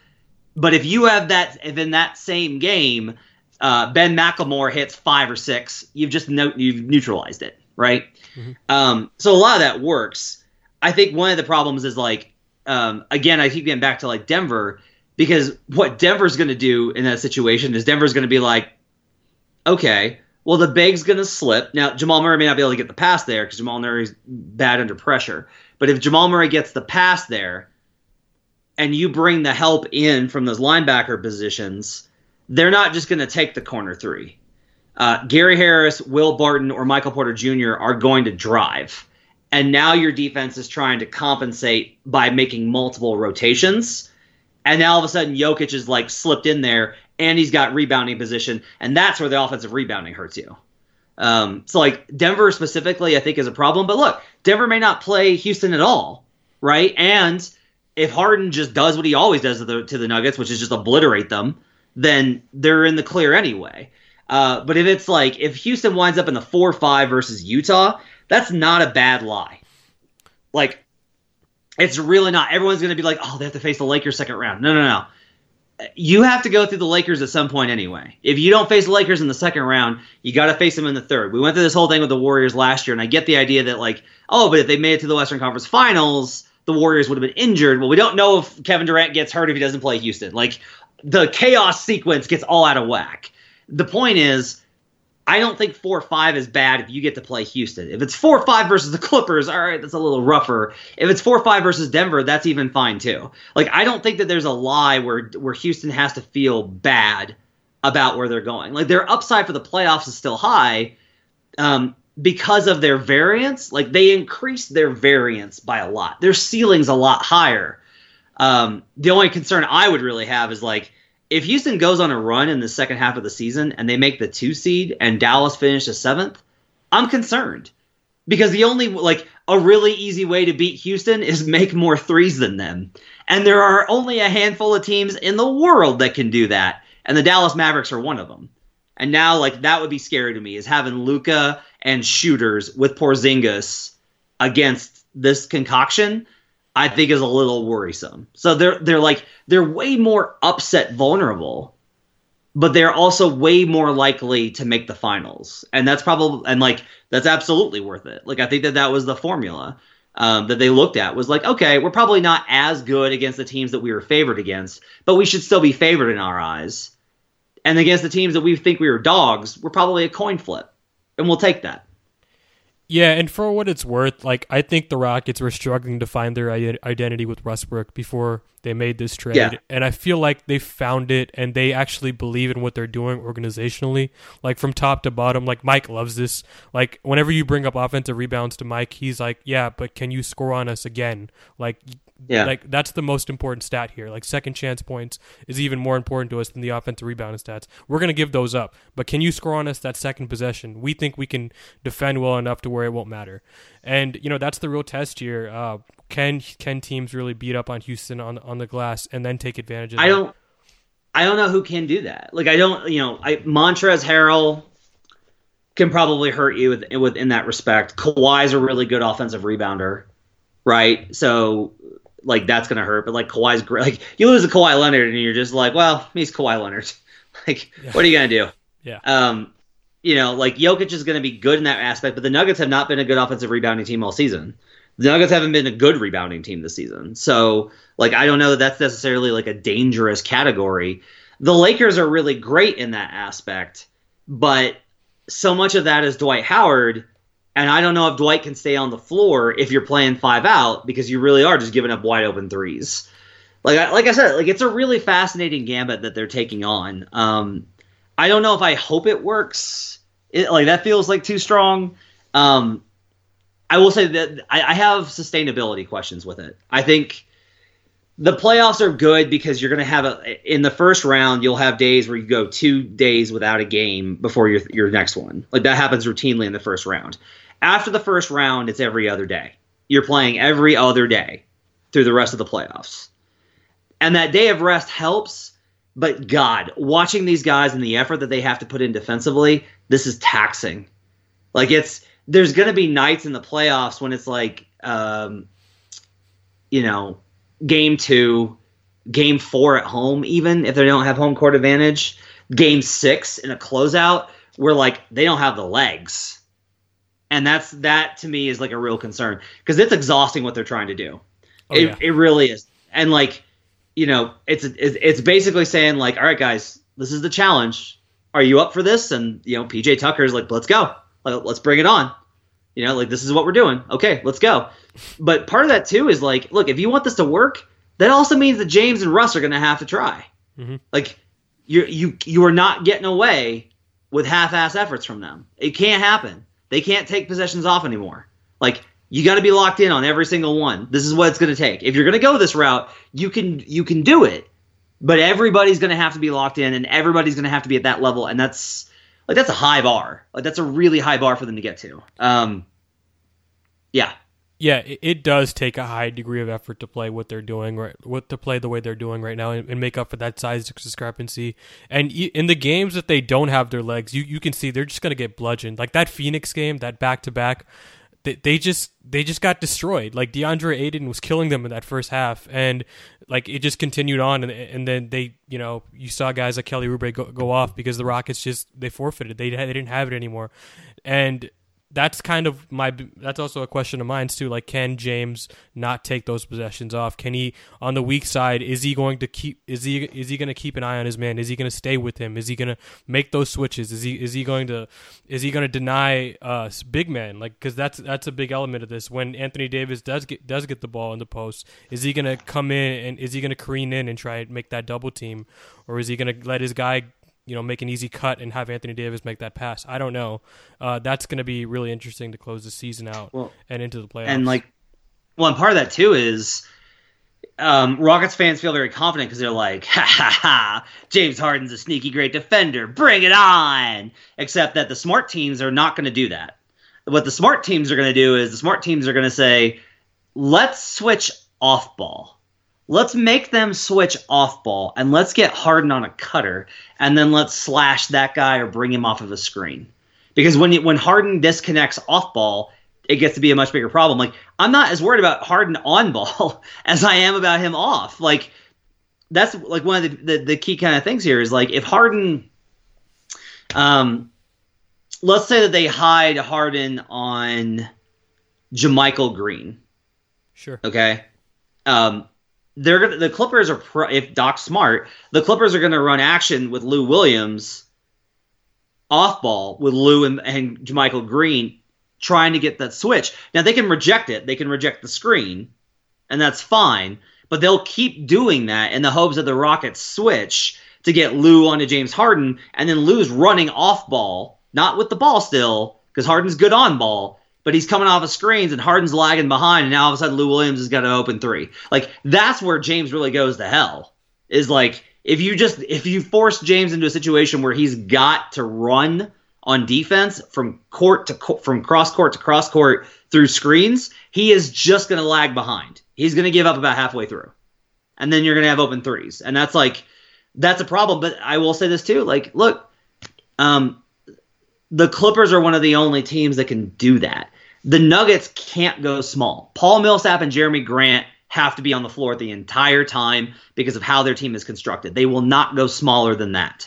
But if you have that, if in that same game, Ben McLemore hits 5 or 6, you've neutralized it, right? Mm-hmm. So a lot of that works. I think one of the problems is like, again, I keep getting back to like Denver, because what Denver's going to do in that situation is Denver's going to be like, okay, well, the big's going to slip. Now, Jamal Murray may not be able to get the pass there because Jamal Murray's bad under pressure. But if Jamal Murray gets the pass there and you bring the help in from those linebacker positions, they're not just going to take the corner three. Gary Harris, Will Barton, or Michael Porter Jr. are going to drive. And now your defense is trying to compensate by making multiple rotations. And now all of a sudden Jokic is like slipped in there and he's got rebounding position. And that's where the offensive rebounding hurts you. So like Denver specifically, I think, is a problem. But look, Denver may not play Houston at all, right? And if Harden just does what he always does to the Nuggets, which is just obliterate them, then they're in the clear anyway. But if it's like, if Houston winds up in the 4-5 versus Utah, that's not a bad lie. Like, it's really not. Everyone's going to be like, oh, they have to face the Lakers second round. No. You have to go through the Lakers at some point anyway. If you don't face the Lakers in the second round, you got to face them in the third. We went through this whole thing with the Warriors last year, and I get the idea that like, oh, but if they made it to the Western Conference Finals, the Warriors would have been injured. Well, we don't know if Kevin Durant gets hurt if he doesn't play Houston. Like, the chaos sequence gets all out of whack. The point is, I don't think 4-5 is bad if you get to play Houston. If it's 4-5 versus the Clippers, all right, that's a little rougher. If it's 4-5 versus Denver, that's even fine too. Like, I don't think that there's a lie where Houston has to feel bad about where they're going. Like, their upside for the playoffs is still high because of their variance. Like, they increased their variance by a lot. Their ceiling's a lot higher. The only concern I would really have is like, if Houston goes on a run in the second half of the season and they make the 2 seed and Dallas finish the 7th, I'm concerned because the only like a really easy way to beat Houston is make more 3s than them. And there are only a handful of teams in the world that can do that. And the Dallas Mavericks are one of them. And now like that would be scary to me is having Luka and shooters with Porzingis against this concoction. I think is a little worrisome. So they're way more upset vulnerable, but they're also way more likely to make the finals. And that's probably, and like, that's absolutely worth it. Like, I think that was the formula that they looked at was like, okay, we're probably not as good against the teams that we were favored against, but we should still be favored in our eyes. And against the teams that we think we were dogs, we're probably a coin flip and we'll take that. Yeah, and for what it's worth, like, I think the Rockets were struggling to find their identity with Westbrook before they made this trade. Yeah. And I feel like they found it, and they actually believe in what they're doing organizationally, like from top to bottom. Like, Mike loves this. Like, whenever you bring up offensive rebounds to Mike, he's like, yeah, but can you score on us again? Like, yeah, like that's the most important stat here. Like, second chance points is even more important to us than the offensive rebounding stats. We're going to give those up, but can you score on us that second possession? We think we can defend well enough to where it won't matter. And, you know, that's the real test here. Can teams really beat up on Houston on the glass and then take advantage of that? I don't know who can do that. Like, Montrezl Harrell can probably hurt you within that respect. Kawhi's a really good offensive rebounder, right? So, like, that's going to hurt. But, like, Kawhi's great. Like, you lose to Kawhi Leonard and you're just like, well, he's Kawhi Leonard. Like, yeah. What are you going to do? Yeah. You know, like, Jokic is going to be good in that aspect, but the Nuggets have not been a good offensive rebounding team all season. The Nuggets haven't been a good rebounding team this season. So, like, I don't know that that's necessarily, like, a dangerous category. The Lakers are really great in that aspect, but so much of that is Dwight Howard, and I don't know if Dwight can stay on the floor if you're playing five out, because you really are just giving up wide open threes. Like I said, it's a really fascinating gambit that they're taking on. I don't know if I hope it works. That feels like too strong. I will say that I have sustainability questions with it. I think the playoffs are good because you're going to have in the first round, you'll have days where you go 2 days without a game before your next one. Like, that happens routinely in the first round. After the first round, it's every other day. You're playing every other day through the rest of the playoffs. And that day of rest helps, but God, watching these guys and the effort that they have to put in defensively, this is taxing. Like, it's... There's going to be nights in the playoffs when it's like, game 2, game 4 at home, even if they don't have home court advantage, game 6 in a closeout, where, like, they don't have the legs. And that to me is, like, a real concern, because it's exhausting what they're trying to do. Oh, yeah. It really is. And, like, you know, it's basically saying, like, all right, guys, this is the challenge. Are you up for this? And, you know, PJ Tucker's like, let's go. Like, let's bring it on. You know, like, this is what we're doing. Okay, let's go. But part of that, too, is like, look, if you want this to work, that also means that James and Russ are going to have to try. Mm-hmm. Like, you are not getting away with half-ass efforts from them. It can't happen. They can't take possessions off anymore. Like, you got to be locked in on every single one. This is what it's going to take. If you're going to go this route, you can do it. But everybody's going to have to be locked in, and everybody's going to have to be at that level, and that's... Like, that's a high bar. Like, that's a really high bar for them to get to. Yeah. Yeah, it does take a high degree of effort to play what they're doing, right? To play the way they're doing right now and make up for that size discrepancy. And in the games that they don't have their legs, you can see they're just going to get bludgeoned. Like, that Phoenix game, that back-to-back, they just got destroyed. Like, DeAndre Ayton was killing them in that first half, and like it just continued on, and then they, you know, you saw guys like Kelly Oubre go off because the Rockets just they forfeited. They didn't have it anymore, and that's also a question of mine too. Like, can James not take those possessions off? Can he, on the weak side, is he going to keep an eye on his man? Is he going to stay with him? Is he going to make those switches? Is he going to deny big men? Like, because that's a big element of this. When Anthony Davis does get the ball in the post, is he going to come in and is he going to careen in and try and make that double team, or is he going to let his guy, you know, make an easy cut and have Anthony Davis make that pass? I don't know. That's going to be really interesting to close the season out and into the playoffs. And and part of that too is Rockets fans feel very confident because they're like, James Harden's a sneaky great defender. Bring it on. Except that the smart teams are not going to do that. What the smart teams are going to do is the smart teams are going to say, let's switch off ball. Let's make them switch off ball, and let's get Harden on a cutter, and then let's slash that guy or bring him off of a screen. Because when Harden disconnects off ball, it gets to be a much bigger problem. Like, I'm not as worried about Harden on ball as I am about him off. Like, that's like one of the key kind of things here is like if Harden, let's say that they hide Harden on Jermichael Green. Sure. Okay. The Clippers are if Doc's smart, the Clippers are going to run action with Lou Williams off ball with Lou and Jermichael Green trying to get that switch. Now, they can reject it. They can reject the screen, and that's fine. But they'll keep doing that in the hopes that the Rockets switch to get Lou onto James Harden, and then Lou's running off ball, not with the ball still, because Harden's good on ball, but he's coming off of screens, and Harden's lagging behind, and now all of a sudden Lou Williams has got an open three. Like, that's where James really goes to hell, is like, if you force James into a situation where he's got to run on defense from cross-court to cross-court through screens, he is just going to lag behind. He's going to give up about halfway through, and then you're going to have open threes, and that's like, that's a problem. But I will say this too, like, look, the Clippers are one of the only teams that can do that. The Nuggets can't go small. Paul Millsap and Jeremy Grant have to be on the floor the entire time because of how their team is constructed. They will not go smaller than that.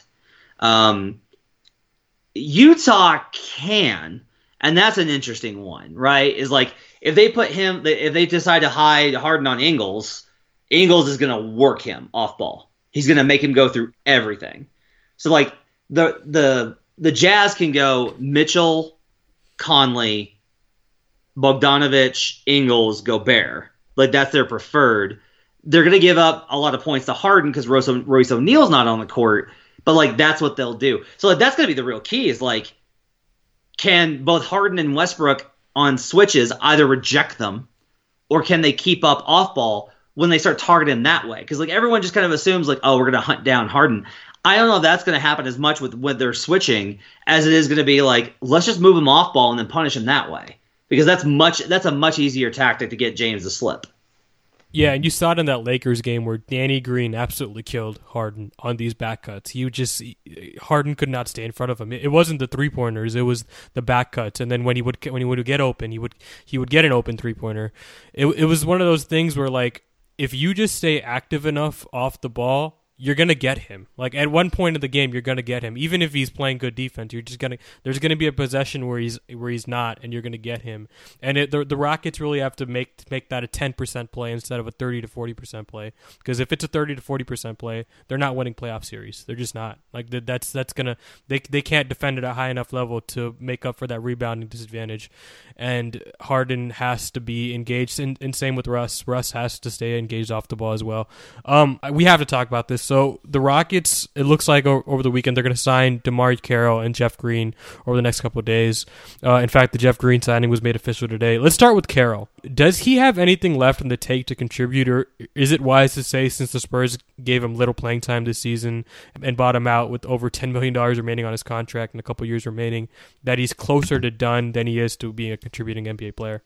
Utah can, and that's an interesting one, right? Is like, if they decide to hide Harden on Ingles, Ingles is going to work him off ball. He's going to make him go through everything. So, like, the Jazz can go Mitchell, Conley, Bogdanovich, Ingles, Gobert. Like, that's their preferred. They're going to give up a lot of points to Harden because Royce O'Neal's not on the court. But, like, that's what they'll do. So, like, that's going to be the real key is, like, can both Harden and Westbrook on switches either reject them or can they keep up off-ball when they start targeting that way? Because, like, everyone just kind of assumes, like, oh, we're going to hunt down Harden. I don't know if that's going to happen as much with their switching as it is going to be, like, let's just move him off ball and then punish him that way. Because that's a much easier tactic to get James to slip. Yeah, and you saw it in that Lakers game where Danny Green absolutely killed Harden on these back cuts. Harden could not stay in front of him. It wasn't the three-pointers, it was the back cuts. And then when he would get open, he would get an open three-pointer. It was one of those things where, like, if you just stay active enough off the ball, you're going to get him. Like, at one point of the game, you're going to get him. Even if he's playing good defense, there's going to be a possession where he's not, and you're going to get him. And the Rockets really have to make that a 10% play instead of a 30 to 40% play, because if it's a 30 to 40% play, they're not winning playoff series. They're just not. Like, that's going to, they can't defend at a high enough level to make up for that rebounding disadvantage. And Harden has to be engaged, and same with Russ. Russ has to stay engaged off the ball as well. We have to talk about this. So the Rockets, it looks like over the weekend, they're going to sign DeMarre Carroll and Jeff Green over the next couple of days. In fact, the Jeff Green signing was made official today. Let's start with Carroll. Does he have anything left in the tank to contribute, or is it wise to say, since the Spurs gave him little playing time this season and bought him out with over $10 million remaining on his contract and a couple of years remaining, that he's closer to done than he is to being a contributing NBA player?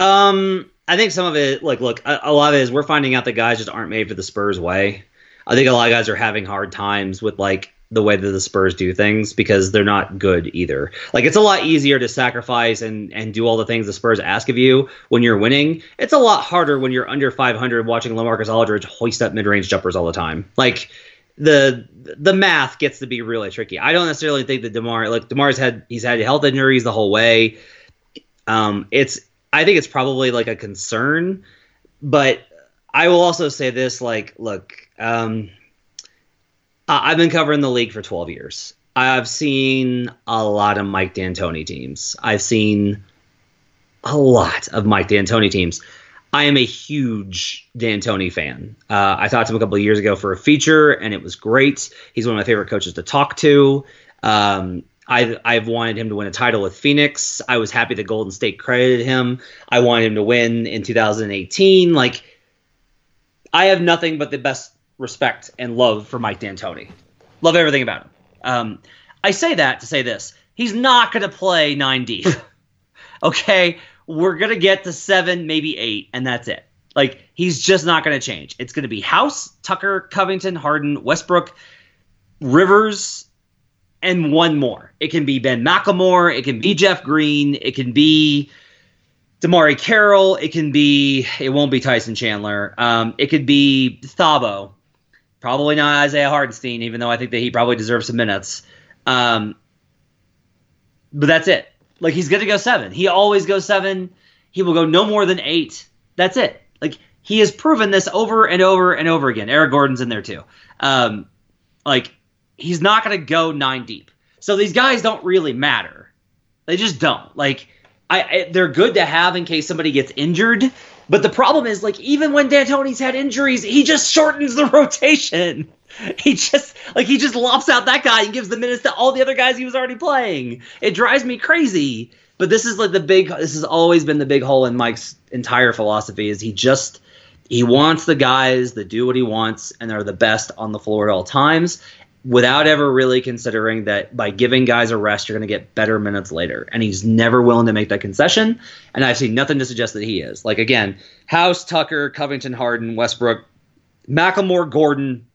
I think some of it, like, look, a lot of it is we're finding out that guys just aren't made for the Spurs way. I think a lot of guys are having hard times with, like, the way that the Spurs do things because they're not good either. Like, it's a lot easier to sacrifice and do all the things the Spurs ask of you when you're winning. It's a lot harder when you're under 500 watching LaMarcus Aldridge hoist up mid-range jumpers all the time. Like, the math gets to be really tricky. I don't necessarily think that DeMar's had health injuries the whole way. I think it's probably, like, a concern, but I will also say this, like, look, I've been covering the league for 12 years. I've seen a lot of Mike D'Antoni teams. I've seen a lot of Mike D'Antoni teams. I am a huge D'Antoni fan. I talked to him a couple of years ago for a feature, and it was great. He's one of my favorite coaches to talk to. I've wanted him to win a title with Phoenix. I was happy that Golden State credited him. I wanted him to win in 2018. Like, I have nothing but the best respect and love for Mike D'Antoni. Love everything about him. I say that to say this. He's not going to play 9 deep. Okay? We're going to get to 7, maybe 8, and that's it. Like, he's just not going to change. It's going to be House, Tucker, Covington, Harden, Westbrook, Rivers, and one more. It can be Ben McLemore. It can be Jeff Green. It can be DeMarre Carroll. It won't be Tyson Chandler. It could be Thabo. Probably not Isaiah Hardenstein, even though I think that he probably deserves some minutes. But that's it. Like, he's going to go 7. He always goes 7. He will go no more than 8. That's it. Like, he has proven this over and over and over again. Eric Gordon's in there too. He's not going to go 9 deep. So these guys don't really matter. They just don't. Like, they're good to have in case somebody gets injured. But the problem is, like, even when D'Antoni's had injuries, he just shortens the rotation. He just lops out that guy and gives the minutes to all the other guys he was already playing. It drives me crazy. But this is like this has always been the big hole in Mike's entire philosophy, is he wants the guys that do what he wants and are the best on the floor at all times, without ever really considering that by giving guys a rest, you're going to get better minutes later. And he's never willing to make that concession. And I've seen nothing to suggest that he is. Like, again, House, Tucker, Covington, Harden, Westbrook, McLemore, Gordon,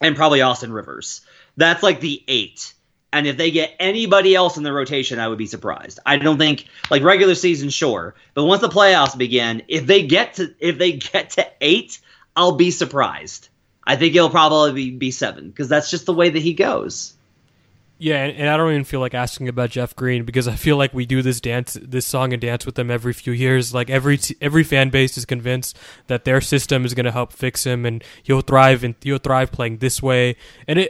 and probably Austin Rivers. That's like the 8. And if they get anybody else in the rotation, I would be surprised. I don't think, like, regular season, sure. But once the playoffs begin, if they get to 8, I'll be surprised. I think it'll probably be 7, because that's just the way that he goes. Yeah, and I don't even feel like asking about Jeff Green, because I feel like we do this song and dance with him every few years. Like, every fan base is convinced that their system is going to help fix him, and he'll thrive playing this way. And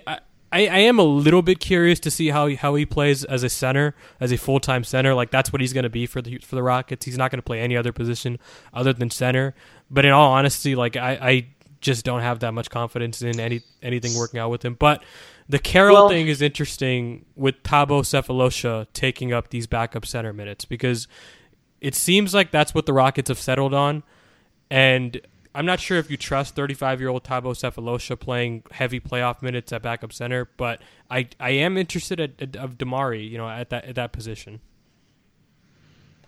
I am a little bit curious to see how he plays as a center, as a full-time center. Like, that's what he's going to be for the Rockets. He's not going to play any other position other than center. But in all honesty, like, I just don't have that much confidence in anything working out with him. But the Carroll thing is interesting, with Thabo Sefolosha taking up these backup center minutes, because it seems like that's what the Rockets have settled on. And I'm not sure if you trust 35-year-old Thabo Sefolosha playing heavy playoff minutes at backup center, but I am interested of DeMarre, you know, at that position.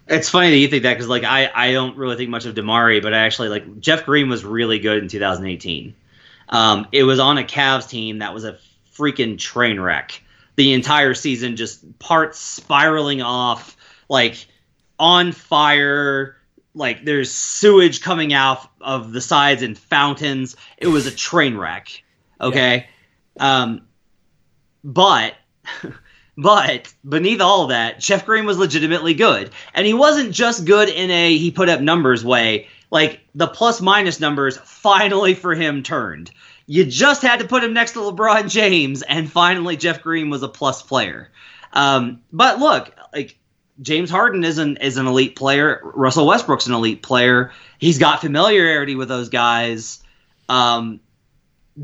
It's funny that you think that, because, like, I don't really think much of DeMarre, but I actually, like, Jeff Green was really good in 2018. It was on a Cavs team that was a freaking train wreck. The entire season, just parts spiraling off, like, on fire. Like, there's sewage coming out of the sides and fountains. It was a train wreck. Okay. Yeah. But beneath all that, Jeff Green was legitimately good. And he wasn't just good in a he put up numbers way. Like, the plus minus numbers finally for him turned. You just had to put him next to LeBron James, and finally Jeff Green was a plus player. But look, like, James Harden is an elite player. Russell Westbrook's an elite player. He's got familiarity with those guys. I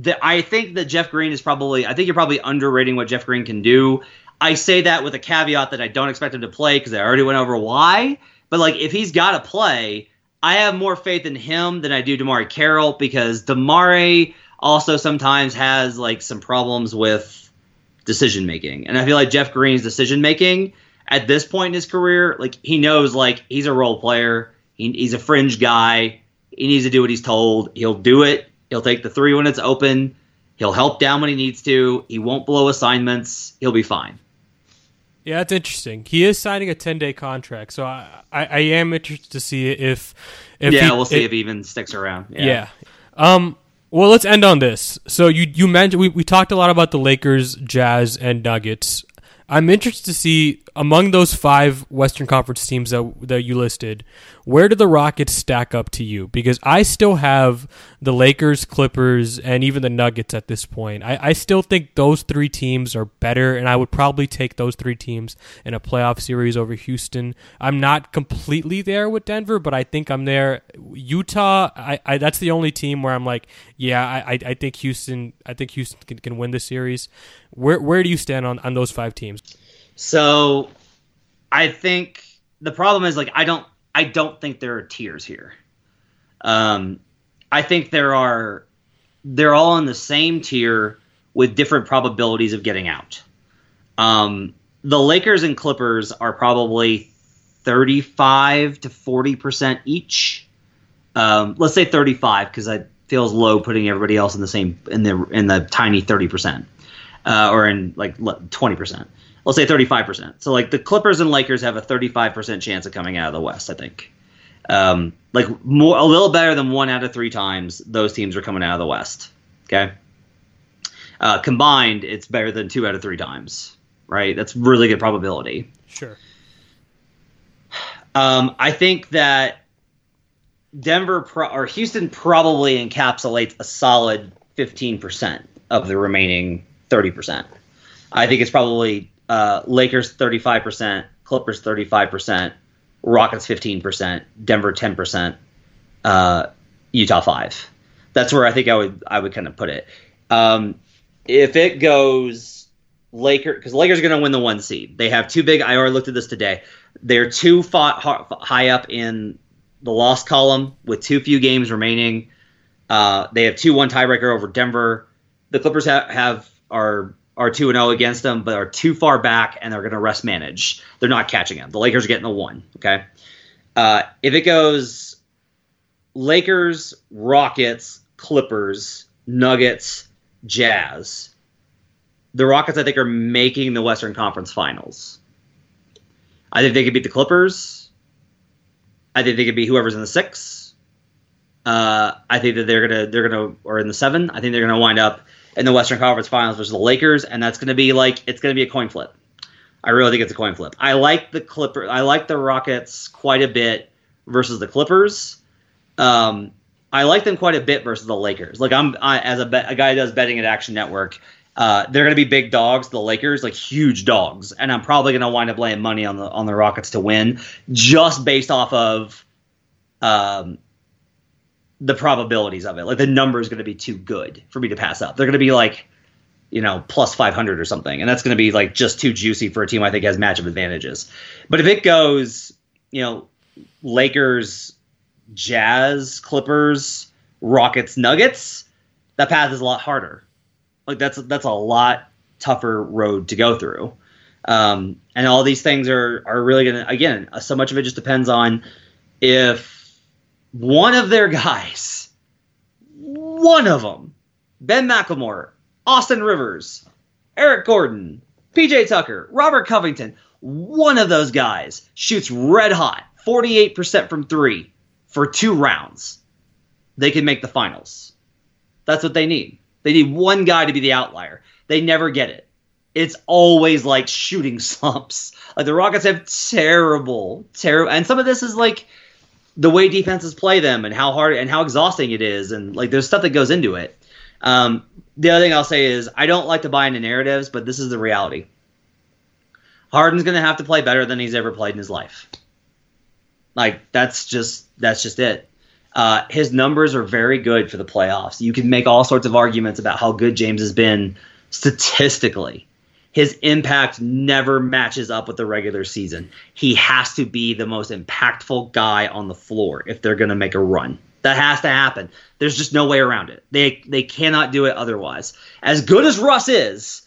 think that Jeff Green is probably – I think you're probably underrating what Jeff Green can do. I say that with a caveat that I don't expect him to play, because I already went over why. But, like, if he's got to play, I have more faith in him than I do DeMarre Carroll, because DeMarre also sometimes has, like, some problems with decision-making. And I feel like Jeff Green's decision-making – at this point in his career, like, he knows, like, he's a role player. He's a fringe guy. He needs to do what he's told. He'll do it. He'll take the 3 when it's open. He'll help down when he needs to. He won't blow assignments. He'll be fine. Yeah, that's interesting. He is signing a 10-day contract, so I am interested to see if we'll see if he even sticks around. Yeah. Well, let's end on this. So you mentioned we talked a lot about the Lakers, Jazz, and Nuggets. I'm interested to see, among those 5 Western Conference teams that you listed, where do the Rockets stack up to you? Because I still have the Lakers, Clippers, and even the Nuggets at this point. I still think those 3 teams are better, and I would probably take those 3 teams in a playoff series over Houston. I'm not completely there with Denver, but I think I'm there. Utah, that's the only team where I'm like, yeah, I think Houston can win this series. Where do you stand on those 5 teams? So I think the problem is, like, I don't think there are tiers here. I think they're all in the same tier with different probabilities of getting out. The Lakers and Clippers are probably 35 to 40% each. Let's say 35, because it feels low putting everybody else in the same in the tiny 30%. Or in, like, 20%. Let's say 35%. So, like, the Clippers and Lakers have a 35% chance of coming out of the West, I think. A little better than 1 out of 3 times those teams are coming out of the West. Okay? Combined, it's better than 2 out of 3 times. Right? That's really good probability. Sure. I think that Denver or Houston probably encapsulates a solid 15% of the remaining 30%. I think it's probably Lakers 35%, Clippers 35%, Rockets 15%, Denver 10%, Utah 5%. That's where I think I would kind of put it. If it goes Lakers, because Lakers are going to win the 1 seed. They have two big. I already looked at this today. They're too high up in the loss column with too few games remaining. They have 2-1 tiebreaker over Denver. The Clippers are 2-0 against them, but are too far back, and they're going to rest manage. They're not catching them. The Lakers are getting the 1. Okay, if it goes Lakers, Rockets, Clippers, Nuggets, Jazz. The Rockets, I think, are making the Western Conference Finals. I think they could beat the Clippers. I think they could beat whoever's in the 6. I think that they're gonna in the 7. I think they're gonna wind up in the Western Conference Finals versus the Lakers, and that's gonna be it's gonna be a coin flip. I really think it's a coin flip. I like the Rockets quite a bit versus the Clippers. I like them quite a bit versus the Lakers. As a guy who does betting at Action Network, they're going to be big dogs, the Lakers, huge dogs, and I'm probably going to wind up laying money on the Rockets to win, just based off of the probabilities of it. The number is going to be too good for me to pass up. They're going to be plus 500 or something, and that's going to be just too juicy for a team I think has matchup advantages. But if it goes, Lakers, Jazz, Clippers, Rockets, Nuggets, that path is a lot harder. That's a lot tougher road to go through. And all these things are really going to, again, so much of it just depends on if one of their guys, Ben McLemore, Austin Rivers, Eric Gordon, PJ Tucker, Robert Covington, one of those guys shoots red hot, 48% from 3, for 2 rounds, they can make the finals. That's what they need. They need one guy to be the outlier. They never get it. It's always shooting slumps. The Rockets have terrible. And some of this is the way defenses play them and how hard and how exhausting it is. And there's stuff that goes into it. The other thing I'll say is I don't like to buy into narratives, but this is the reality. Harden's going to have to play better than he's ever played in his life. That's just it. His numbers are very good for the playoffs. You can make all sorts of arguments about how good James has been statistically. His impact never matches up with the regular season. He has to be the most impactful guy on the floor if they're going to make a run. That has to happen. There's just no way around it. They cannot do it otherwise. As good as Russ is,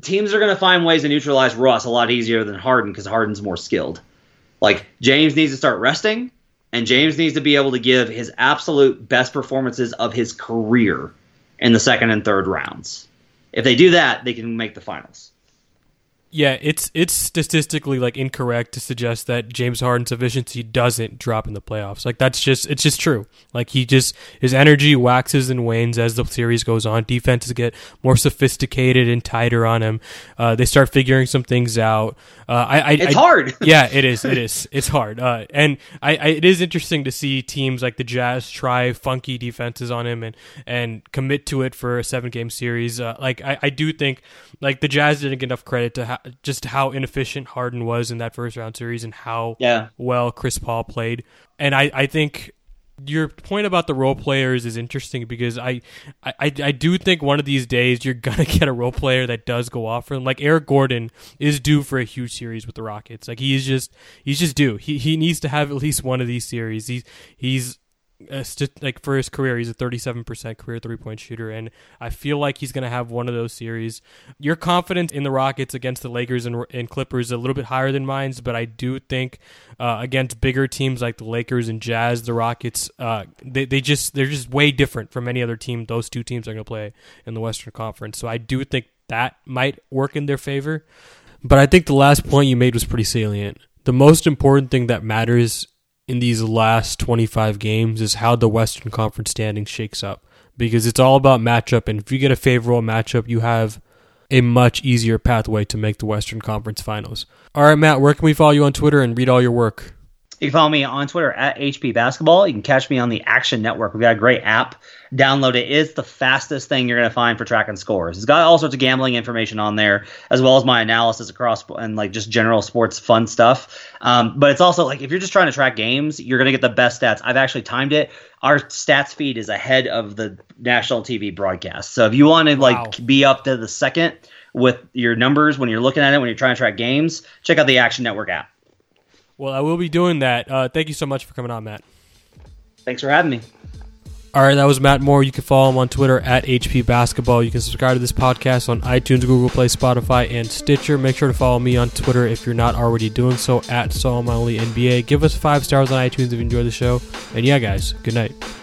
teams are going to find ways to neutralize Russ a lot easier than Harden because Harden's more skilled. James needs to start resting, and James needs to be able to give his absolute best performances of his career in the second and third rounds. If they do that, they can make the finals. Yeah, it's statistically incorrect to suggest that James Harden's efficiency doesn't drop in the playoffs. It's just true. His energy waxes and wanes as the series goes on. Defenses get more sophisticated and tighter on him. They start figuring some things out. It's hard. Yeah, it is. It is. It's hard. And it is interesting to see teams like the Jazz try funky defenses on him and commit to it for a 7-game series. I do think the Jazz didn't get enough credit to just how inefficient Harden was in that first round series and how well Chris Paul played. And I think your point about the role players is interesting because I do think one of these days you're going to get a role player that does go off for them. Eric Gordon is due for a huge series with the Rockets. He's just due. He needs to have at least one of these series. He's for his career, he's a 37% career 3-point shooter, and I feel like he's going to have one of those series. Your confidence in the Rockets against the Lakers and Clippers is a little bit higher than mine's, but I do think against bigger teams like the Lakers and Jazz, the Rockets they're just way different from any other team. Those two teams are going to play in the Western Conference, so I do think that might work in their favor. But I think the last point you made was pretty salient. The most important thing that matters in these last 25 games is how the Western Conference standing shakes up, because it's all about matchup, and if you get a favorable matchup, you have a much easier pathway to make the Western Conference Finals. All right, Matt, where can we follow you on Twitter and read all your work? You can follow me on Twitter at HPBasketball. You can catch me on the Action Network. We've got a great app. Download it. It's the fastest thing you're going to find for tracking scores. It's got all sorts of gambling information on there, as well as my analysis across and like just general sports fun stuff. But it's also like if you're just trying to track games, you're going to get the best stats. I've actually timed it. Our stats feed is ahead of the national TV broadcast. So if you want to like be up to the second with your numbers when you're looking at it, when you're trying to track games, check out the Action Network app. Well, I will be doing that. Thank you so much for coming on, Matt. Thanks for having me. All right, that was Matt Moore. You can follow him on Twitter at HPBasketball. You can subscribe to this podcast on iTunes, Google Play, Spotify, and Stitcher. Make sure to follow me on Twitter if you're not already doing so at SolmonEliteNBA. Give us 5 stars on iTunes if you enjoy the show. And yeah, guys, good night.